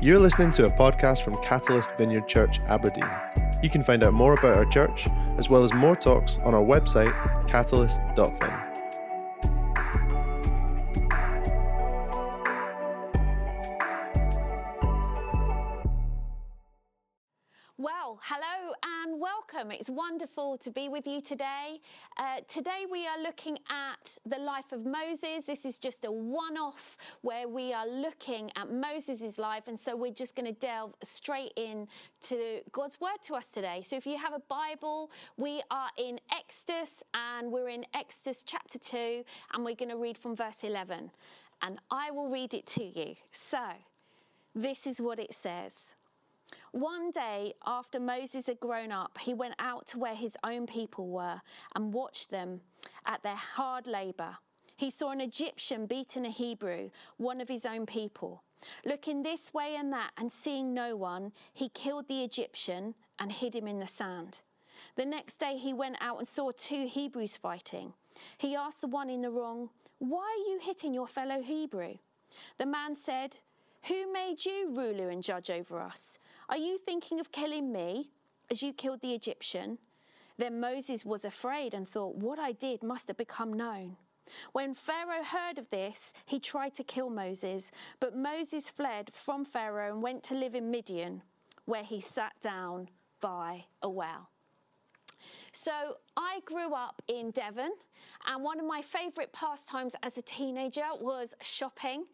You're listening to a podcast from Catalyst Vineyard Church, Aberdeen. You can find out more about our church, as well as more talks, on our website, catalyst.vin. Hello and welcome. It's wonderful to be with you today. Today we are looking at the life of Moses. This is just a one-off where we are looking at Moses' life, and so we're just going to delve straight in to God's word to us today. So if you have a Bible, we are in Exodus, and we're in Exodus chapter 2, and we're going to read from verse 11, and I will read it to you. So this is what it says. One day after Moses had grown up, he went out to where his own people were and watched them at their hard labor. He saw an Egyptian beating a Hebrew, one of his own people. Looking this way and that and seeing no one, he killed the Egyptian and hid him in the sand. The next day he went out and saw two Hebrews fighting. He asked the one in the wrong, "Why are you hitting your fellow Hebrew?" The man said, "Who made you ruler and judge over us? Are you thinking of killing me as you killed the Egyptian?" Then Moses was afraid and thought, "What I did must have become known." When Pharaoh heard of this, he tried to kill Moses, but Moses fled from Pharaoh and went to live in Midian, where he sat down by a well. So I grew up in Devon, and one of my favourite pastimes as a teenager was shopping.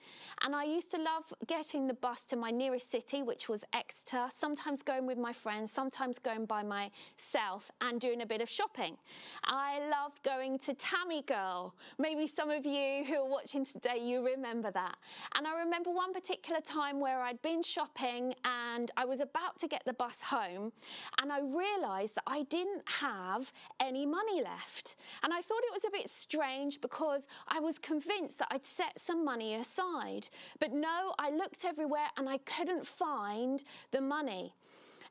And I used to love getting the bus to my nearest city, which was Exeter, sometimes going with my friends, sometimes going by myself and doing a bit of shopping. I loved going to Tammy Girl. Maybe some of you who are watching today, you remember that. And I remember one particular time where I'd been shopping and I was about to get the bus home, and I realised that I didn't have any money left. And I thought it was a bit strange because I was convinced that I'd set some money aside. But no, I looked everywhere and I couldn't find the money.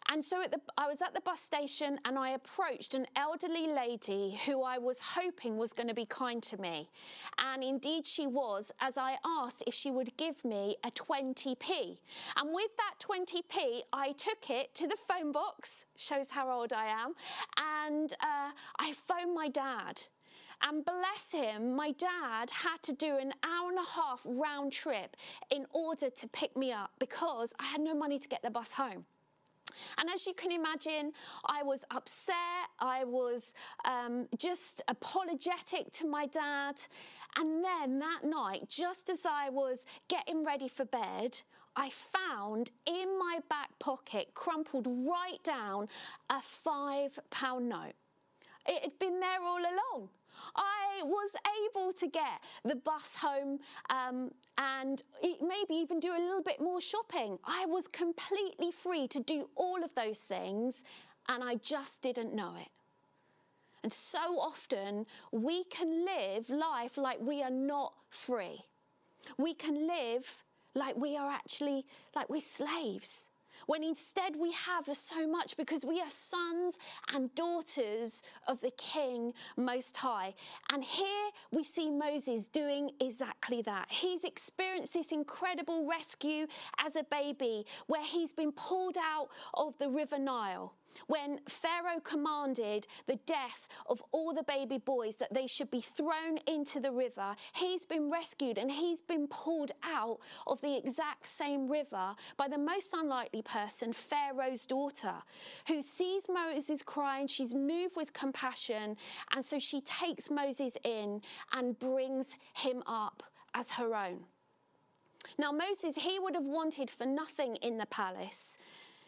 And so I was at the bus station and I approached an elderly lady who I was hoping was going to be kind to me. And indeed she was, as I asked if she would give me a 20p. And with that 20p, I took it to the phone box, shows how old I am, and I phoned my dad. And bless him, my dad had to do an hour and a half round trip in order to pick me up because I had no money to get the bus home. And as you can imagine, I was upset, I was just apologetic to my dad. And then that night, just as I was getting ready for bed, I found in my back pocket, crumpled right down, a £5 note. It had been there all along. I was able to get the bus home and maybe even do a little bit more shopping. I was completely free to do all of those things, and I just didn't know it. And so often we can live life like we are not free. We can live like we are actually, like we're slaves, when instead we have so much because we are sons and daughters of the King Most High. And here we see Moses doing exactly that. He's experienced this incredible rescue as a baby where he's been pulled out of the River Nile when Pharaoh commanded the death of all the baby boys, that they should be thrown into the river. He's been rescued and he's been pulled out of the exact same river by the most unlikely person, Pharaoh's daughter, who sees Moses crying. She's moved with compassion, and so she takes Moses in and brings him up as her own. Now Moses, he would have wanted for nothing in the palace.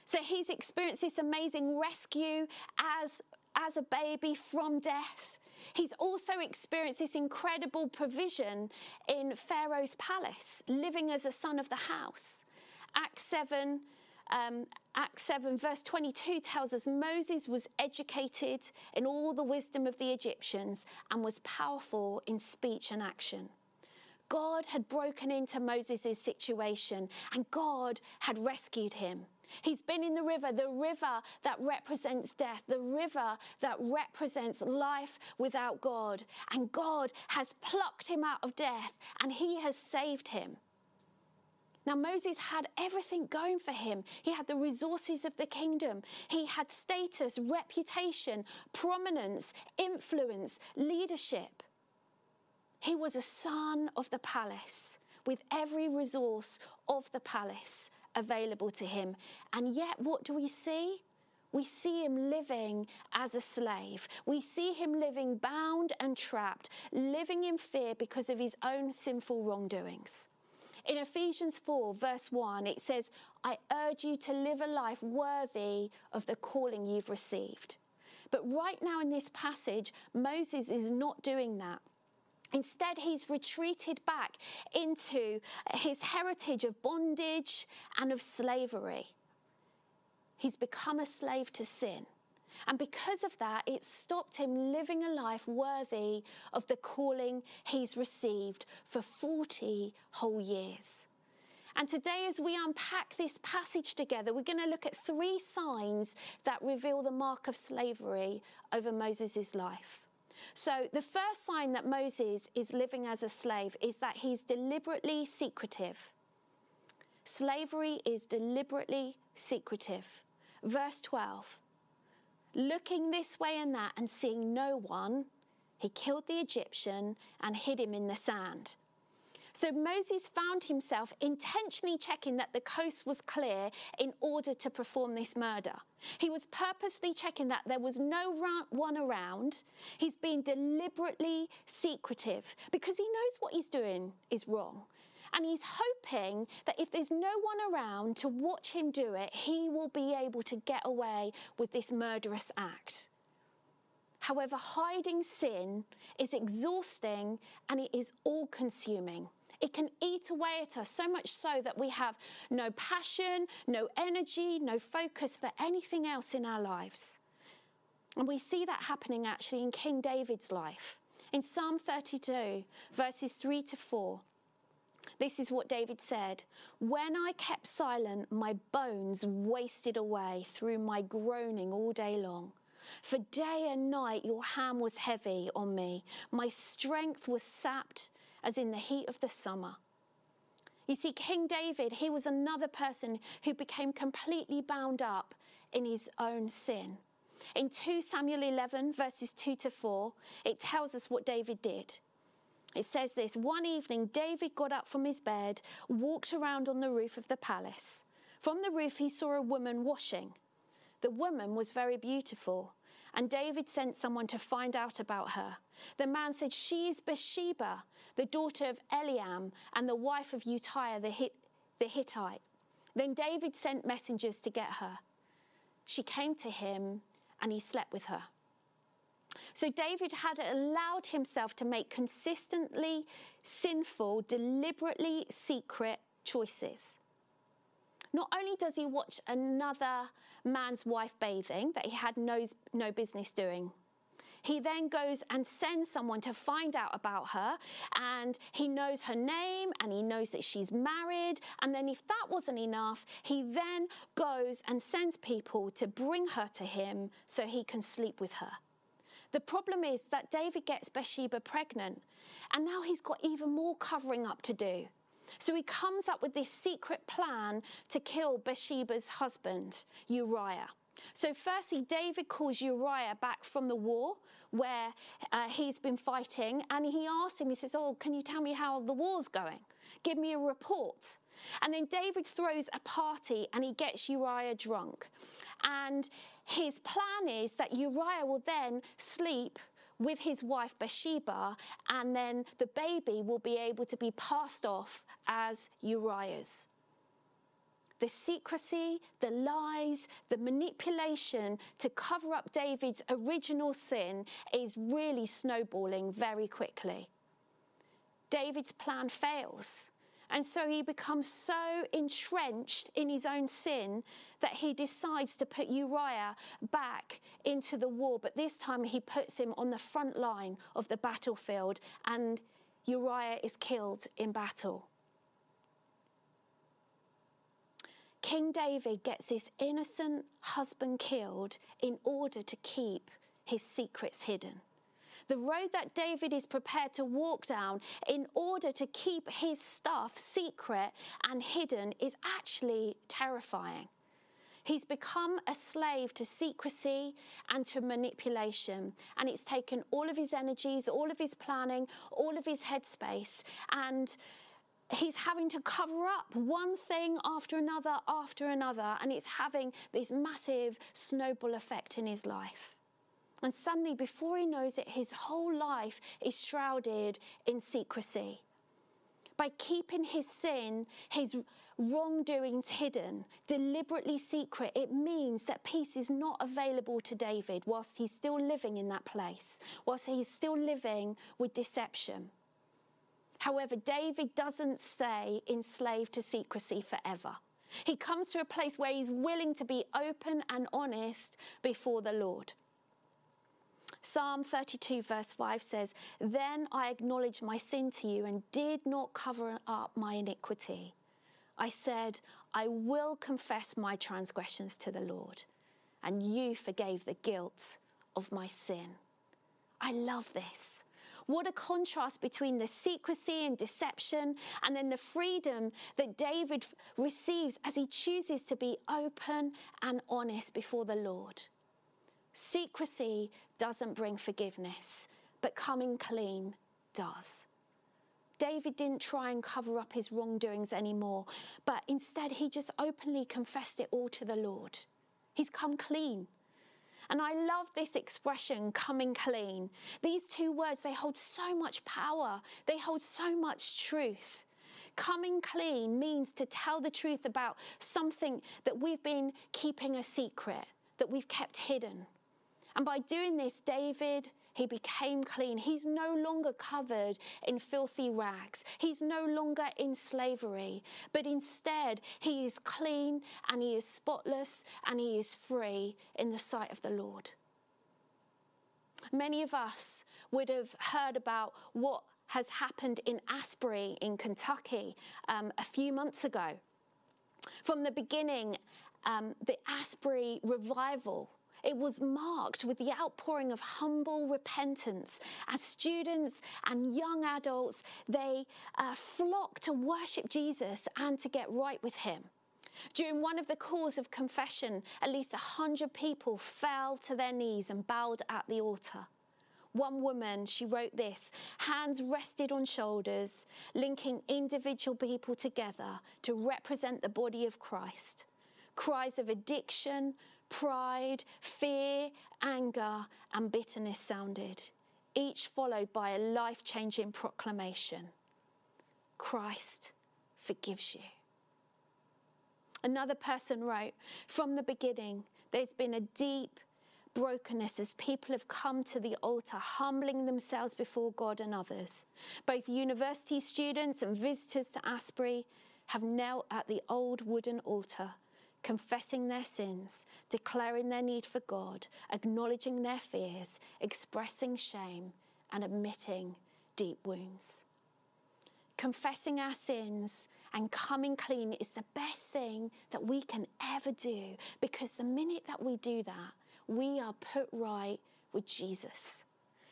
So he's experienced this amazing rescue as a baby from death. He's also experienced this incredible provision in Pharaoh's palace, living as a son of the house. Acts 7 verse 22 tells us Moses was educated in all the wisdom of the Egyptians and was powerful in speech and action. God had broken into Moses' situation and God had rescued him. He's been in the river that represents death, the river that represents life without God. And God has plucked him out of death and he has saved him. Now, Moses had everything going for him. He had the resources of the kingdom. He had status, reputation, prominence, influence, leadership. He was a son of the palace with every resource of the palace available to him. And yet, what do we see? We see him living as a slave. We see him living bound and trapped, living in fear because of his own sinful wrongdoings. In Ephesians 4, verse 1, it says, I urge you to live a life worthy of the calling you've received. But right now in this passage, Moses is not doing that. Instead, he's retreated back into his heritage of bondage and of slavery. He's become a slave to sin. And because of that, it stopped him living a life worthy of the calling he's received for 40 whole years. And today, as we unpack this passage together, we're going to look at three signs that reveal the mark of slavery over Moses' life. So the first sign that Moses is living as a slave is that he's deliberately secretive. Slavery is deliberately secretive. Verse 12, looking this way and that and seeing no one, he killed the Egyptian and hid him in the sand. So Moses found himself intentionally checking that the coast was clear in order to perform this murder. He was purposely checking that there was no one around. He's been deliberately secretive because he knows what he's doing is wrong. And he's hoping that if there's no one around to watch him do it, he will be able to get away with this murderous act. However, hiding sin is exhausting and it is all-consuming. It can eat away at us, so much so that we have no passion, no energy, no focus for anything else in our lives. And we see that happening actually in King David's life. In Psalm 32, verses 3-4, this is what David said. When I kept silent, my bones wasted away through my groaning all day long. For day and night your hand was heavy on me. My strength was sapped as in the heat of the summer. You see, King David, he was another person who became completely bound up in his own sin. In 2 Samuel 11, verses 2-4, it tells us what David did. It says this, one evening, David got up from his bed, walked around on the roof of the palace. From the roof, he saw a woman washing. The woman was very beautiful, and David sent someone to find out about her. The man said, she is Bathsheba, the daughter of Eliam, and the wife of Uriah the Hittite. Then David sent messengers to get her. She came to him, and he slept with her. So David had allowed himself to make consistently sinful, deliberately secret choices. Not only does he watch another man's wife bathing that he had no business doing, he then goes and sends someone to find out about her, and he knows her name and he knows that she's married. And then if that wasn't enough, he then goes and sends people to bring her to him so he can sleep with her. The problem is that David gets Bathsheba pregnant, and now he's got even more covering up to do. So he comes up with this secret plan to kill Bathsheba's husband, Uriah. So firstly, David calls Uriah back from the war where he's been fighting, and he asks him, he says, oh, can you tell me how the war's going? Give me a report. And then David throws a party and he gets Uriah drunk. And his plan is that Uriah will then sleep with his wife Bathsheba, and then the baby will be able to be passed off as Uriah's. The secrecy, the lies, the manipulation to cover up David's original sin is really snowballing very quickly. David's plan fails. And so he becomes so entrenched in his own sin that he decides to put Uriah back into the war. But this time he puts him on the front line of the battlefield, and Uriah is killed in battle. King David gets his innocent husband killed in order to keep his secrets hidden. the road that David is prepared to walk down in order to keep his stuff secret and hidden is actually terrifying. He's become a slave to secrecy and to manipulation. And it's taken all of his energies, all of his planning, all of his headspace. And he's having to cover up one thing after another. And it's having this massive snowball effect in his life. And suddenly, before he knows it, his whole life is shrouded in secrecy. By keeping his sin, his wrongdoings hidden, deliberately secret, it means that peace is not available to David whilst he's still living in that place, whilst he's still living with deception. However, David doesn't stay enslaved to secrecy forever. He comes to a place where he's willing to be open and honest before the Lord. Psalm 32 verse 5 says, "Then I acknowledged my sin to you and did not cover up my iniquity. I said, I will confess my transgressions to the Lord, and you forgave the guilt of my sin." I love this. What a contrast between the secrecy and deception and then the freedom that David receives as he chooses to be open and honest before the Lord. Secrecy doesn't bring forgiveness, but coming clean does. David didn't try and cover up his wrongdoings anymore, but instead he just openly confessed it all to the Lord. He's come clean. And I love this expression, coming clean. These two words, they hold so much power. They hold so much truth. Coming clean means to tell the truth about something that we've been keeping a secret, that we've kept hidden. And by doing this, David, he became clean. He's no longer covered in filthy rags. He's no longer in slavery, but instead he is clean and he is spotless and he is free in the sight of the Lord. Many of us would have heard about what has happened in Asbury in Kentucky a few months ago. From the beginning, the Asbury revival, it was marked with the outpouring of humble repentance as students and young adults, they flocked to worship Jesus and to get right with him. During one of the calls of confession, at least 100 people fell to their knees and bowed at the altar. One woman, she wrote this, "Hands rested on shoulders, linking individual people together to represent the body of Christ. Cries of addiction, pride, fear, anger, and bitterness sounded, each followed by a life-changing proclamation. Christ forgives you." Another person wrote, "From the beginning, there's been a deep brokenness as people have come to the altar, humbling themselves before God and others. Both university students and visitors to Asbury have knelt at the old wooden altar, confessing their sins, declaring their need for God, acknowledging their fears, expressing shame, and admitting deep wounds." Confessing our sins and coming clean is the best thing that we can ever do, because the minute that we do that, we are put right with Jesus.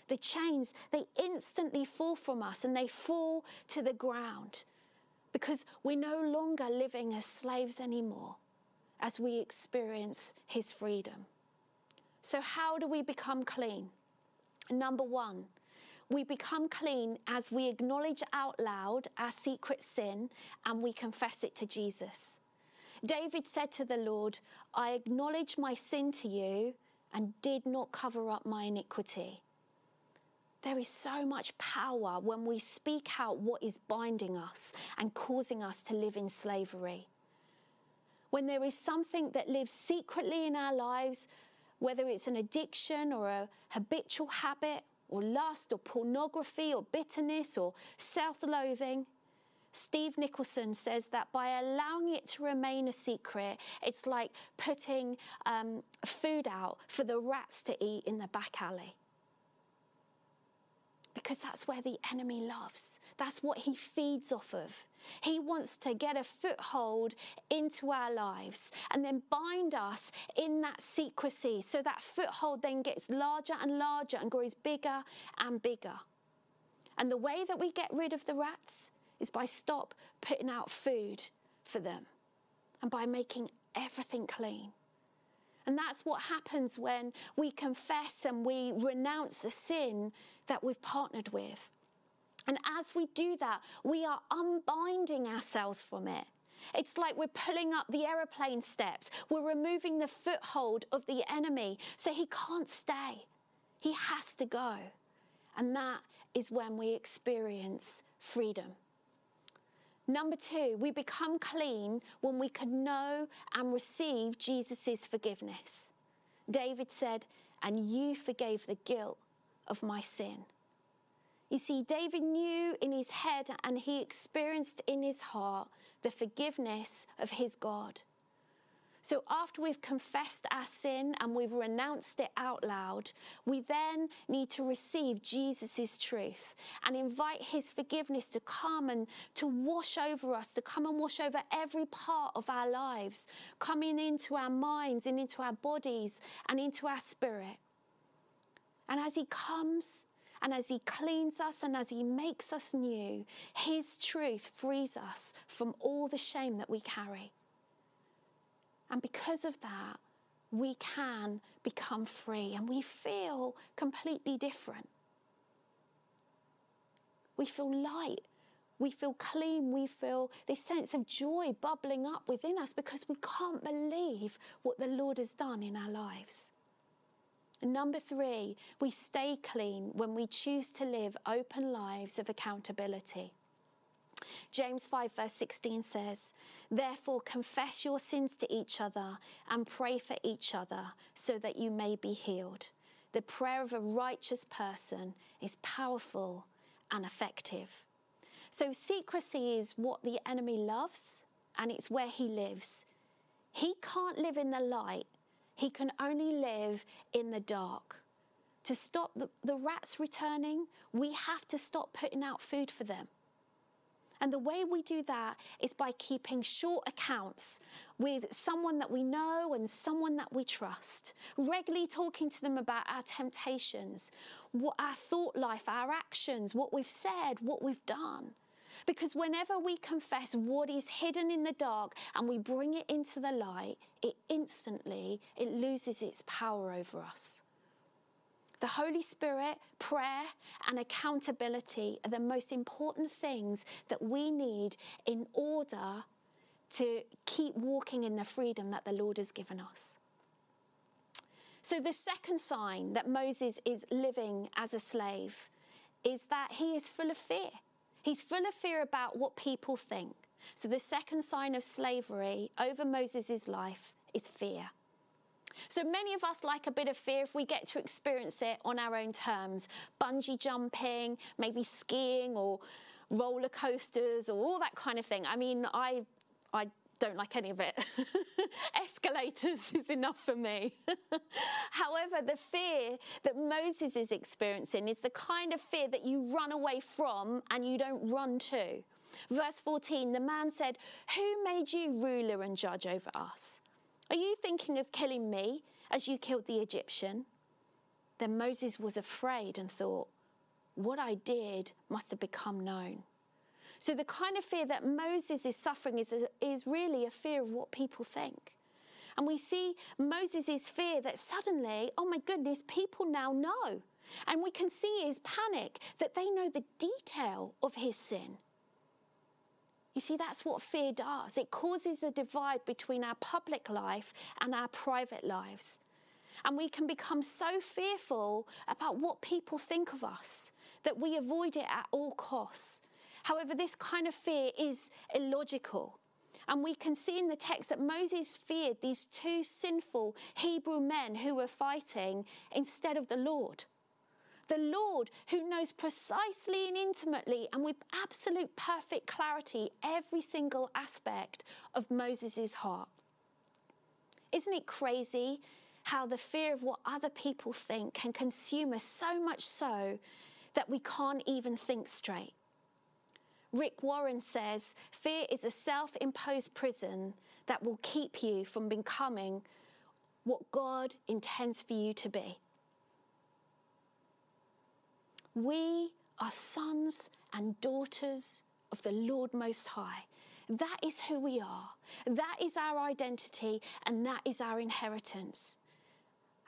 The chains, they instantly fall from us and they fall to the ground, because we're no longer living as slaves anymore, as we experience his freedom. So how do we become clean? Number one, we become clean as we acknowledge out loud our secret sin and we confess it to Jesus. David said to the Lord, "I acknowledge my sin to you and did not cover up my iniquity." There is so much power when we speak out what is binding us and causing us to live in slavery. When there is something that lives secretly in our lives, whether it's an addiction or a habitual habit or lust or pornography or bitterness or self-loathing, Steve Nicholson says that by allowing it to remain a secret, it's like putting food out for the rats to eat in the back alley. because that's where the enemy loves. That's what he feeds off of. He wants to get a foothold into our lives and then bind us in that secrecy, so that foothold then gets larger and larger and grows bigger and bigger. And the way that we get rid of the rats is by stop putting out food for them and by making everything clean. And that's what happens when we confess and we renounce a sin that we've partnered with. And as we do that, we are unbinding ourselves from it. It's like we're pulling up the aeroplane steps. We're removing the foothold of the enemy so he can't stay. He has to go. And that is when we experience freedom. Number two, we become clean when we can know and receive Jesus' forgiveness. David said, "And you forgave the guilt of my sin." You see, David knew in his head and he experienced in his heart the forgiveness of his God. So after we've confessed our sin and we've renounced it out loud, we then need to receive Jesus' truth and invite his forgiveness to come and to wash over us, to come and wash over every part of our lives, coming into our minds and into our bodies and into our spirit. And as he comes and as he cleans us and as he makes us new, his truth frees us from all the shame that we carry. And because of that, we can become free and we feel completely different. We feel light, we feel clean, we feel this sense of joy bubbling up within us because we can't believe what the Lord has done in our lives. And number three, we stay clean when we choose to live open lives of accountability. James 5 verse 16 says, "Therefore confess your sins to each other and pray for each other so that you may be healed. The prayer of a righteous person is powerful and effective." So secrecy is what the enemy loves and it's where he lives. He can't live in the light. He can only live in the dark. To stop the rats returning, we have to stop putting out food for them. And the way we do that is by keeping short accounts with someone that we know and someone that we trust, regularly talking to them about our temptations, what our thought life, our actions, what we've said, what we've done. Because whenever we confess what is hidden in the dark and we bring it into the light, it instantly loses its power over us. The Holy Spirit, prayer, and accountability are the most important things that we need in order to keep walking in the freedom that the Lord has given us. So the second sign that Moses is living as a slave is that he is full of fear. He's full of fear about what people think. So the second sign of slavery over Moses' life is fear. So many of us like a bit of fear if we get to experience it on our own terms. Bungee jumping, maybe skiing or roller coasters or all that kind of thing. I mean, I don't like any of it. Escalators is enough for me. However, the fear that Moses is experiencing is the kind of fear that you run away from and you don't run to. Verse 14, the man said, "Who made you ruler and judge over us? Are you thinking of killing me as you killed the Egyptian?" Then Moses was afraid and thought, "What I did must have become known." So the kind of fear that Moses is suffering is really a fear of what people think. And we see Moses' fear that suddenly, oh my goodness, people now know. And we can see his panic that they know the detail of his sin. You see, that's what fear does. It causes a divide between our public life and our private lives. And we can become so fearful about what people think of us that we avoid it at all costs. However, this kind of fear is illogical. And we can see in the text that Moses feared these two sinful Hebrew men who were fighting instead of the Lord. The Lord, who knows precisely and intimately and with absolute perfect clarity every single aspect of Moses' heart. Isn't it crazy how the fear of what other people think can consume us so much so that we can't even think straight. Rick Warren says, fear is a self-imposed prison that will keep you from becoming what God intends for you to be. We are sons and daughters of the Lord Most High. That is who we are. That is our identity, and that is our inheritance.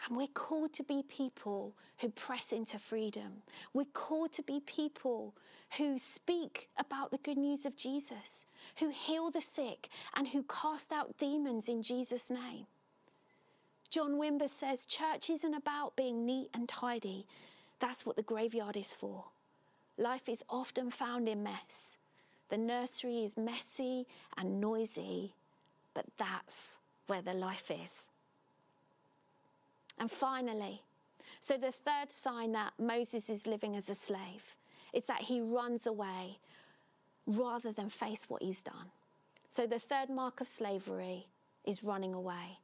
And we're called to be people who press into freedom. We're called to be people who speak about the good news of Jesus, who heal the sick, and who cast out demons in Jesus' name. John Wimber says, church isn't about being neat and tidy. That's what the graveyard is for. Life is often found in mess. The nursery is messy and noisy, but that's where the life is. And finally, so the third sign that Moses is living as a slave is that he runs away rather than face what he's done. So the third mark of slavery is running away.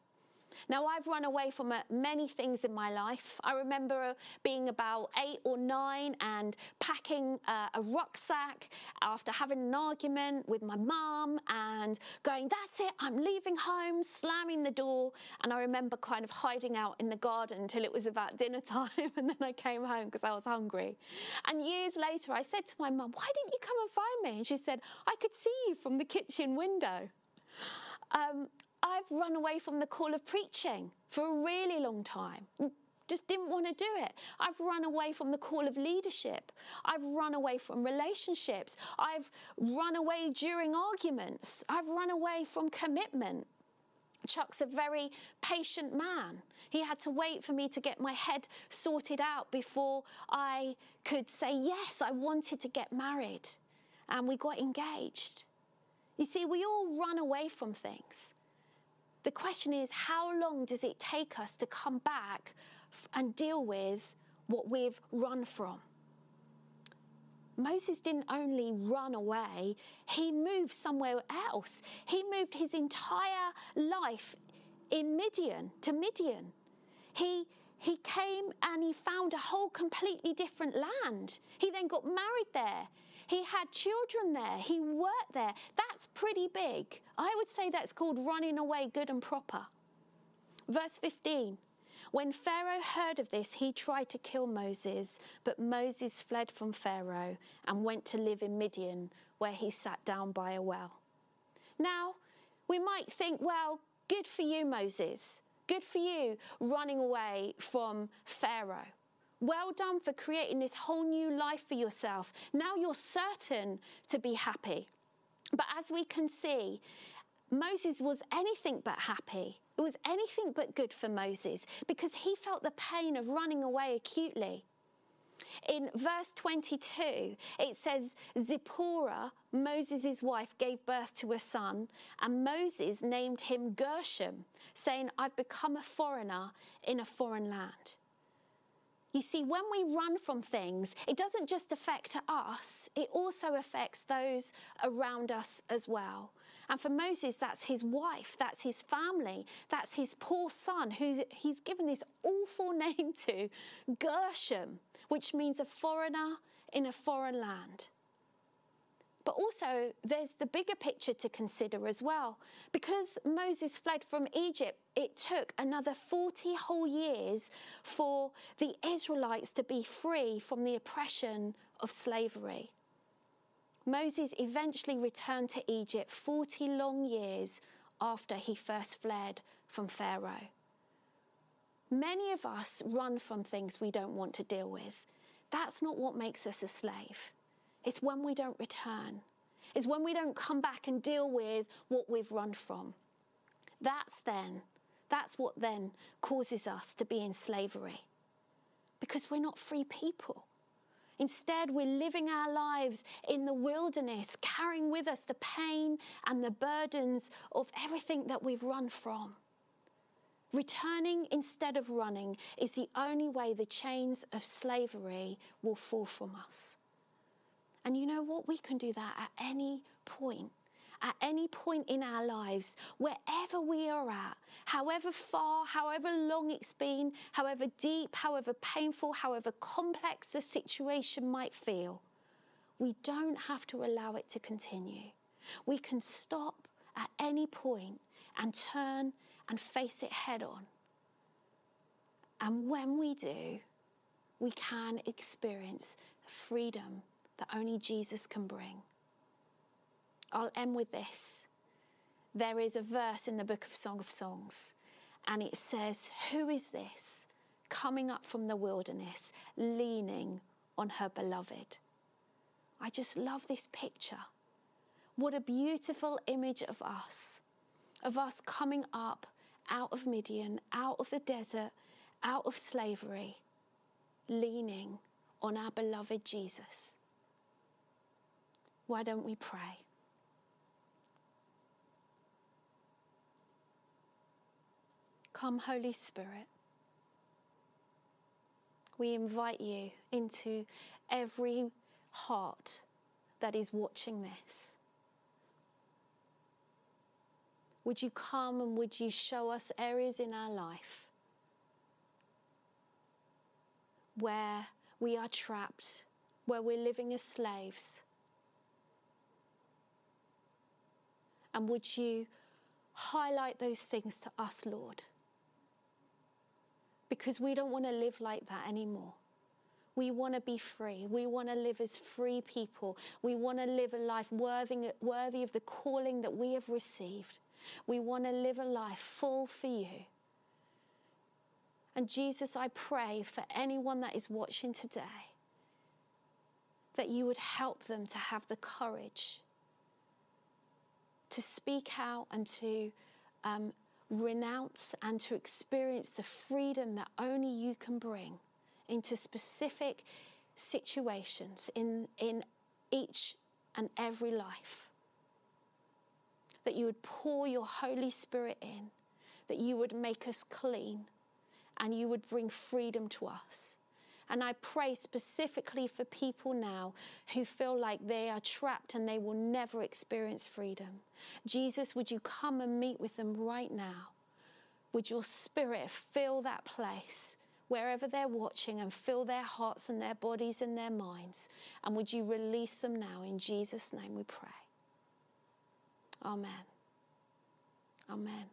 Now, I've run away from many things in my life. I remember being about 8 or 9 and packing a rucksack after having an argument with my mum and going, that's it, I'm leaving home, slamming the door. And I remember kind of hiding out in the garden until it was about dinner time. And then I came home because I was hungry. And years later, I said to my mum, why didn't you come and find me? And she said, I could see you from the kitchen window. I've run away from the call of preaching for a really long time. Just didn't want to do it. I've run away from the call of leadership. I've run away from relationships. I've run away during arguments. I've run away from commitment. Chuck's a very patient man. He had to wait for me to get my head sorted out before I could say, yes, I wanted to get married. And we got engaged. You see, we all run away from things. The question is, how long does it take us to come back and deal with what we've run from? Moses didn't only run away, he moved somewhere else. He moved his entire life in Midian, to Midian. He came and he found a whole completely different land. He then got married there. He had children there. He worked there. That's pretty big. I would say that's called running away good and proper. Verse 15, when Pharaoh heard of this, he tried to kill Moses, but Moses fled from Pharaoh and went to live in Midian, where he sat down by a well. Now, we might think, well, good for you, Moses. Good for you running away from Pharaoh. Well done for creating this whole new life for yourself. Now you're certain to be happy. But as we can see, Moses was anything but happy. It was anything but good for Moses because he felt the pain of running away acutely. In verse 22, it says, Zipporah, Moses' wife, gave birth to a son, and Moses named him Gershom, saying, I've become a foreigner in a foreign land. You see, when we run from things, it doesn't just affect us, it also affects those around us as well. And for Moses, that's his wife, that's his family, that's his poor son, who he's given this awful name to, Gershom, which means a foreigner in a foreign land. But also, there's the bigger picture to consider as well. Because Moses fled from Egypt, it took another 40 whole years for the Israelites to be free from the oppression of slavery. Moses eventually returned to Egypt 40 long years after he first fled from Pharaoh. Many of us run from things we don't want to deal with. That's not what makes us a slave. It's when we don't return. It's when we don't come back and deal with what we've run from. That's what then causes us to be in slavery. Because we're not free people. Instead, we're living our lives in the wilderness, carrying with us the pain and the burdens of everything that we've run from. Returning instead of running is the only way the chains of slavery will fall from us. And you know what? We can do that at any point. at any point in our lives, wherever we are at, however far, however long it's been, however deep, however painful, however complex the situation might feel, we don't have to allow it to continue. We can stop at any point and turn and face it head on. And when we do, we can experience freedom that only Jesus can bring. I'll end with this. There is a verse in the book of Song of Songs, and it says, "Who is this coming up from the wilderness, leaning on her beloved?" I just love this picture. What a beautiful image of us coming up out of Midian, out of the desert, out of slavery, leaning on our beloved Jesus. Why don't we pray? Come, Holy Spirit. We invite you into every heart that is watching this. Would you come and would you show us areas in our life where we are trapped, where we're living as slaves? And would you highlight those things to us, Lord? Because we don't want to live like that anymore. We want to be free. We want to live as free people. We want to live a life worthy of the calling that we have received. We want to live a life full for you. And Jesus, I pray for anyone that is watching today, that you would help them to have the courage to speak out and to renounce and to experience the freedom that only you can bring into specific situations in each and every life. That you would pour your Holy Spirit in, that you would make us clean, and you would bring freedom to us. And I pray specifically for people now who feel like they are trapped and they will never experience freedom. Jesus, would you come and meet with them right now? Would your Spirit fill that place wherever they're watching and fill their hearts and their bodies and their minds? And would you release them now? In Jesus' name we pray. Amen. Amen.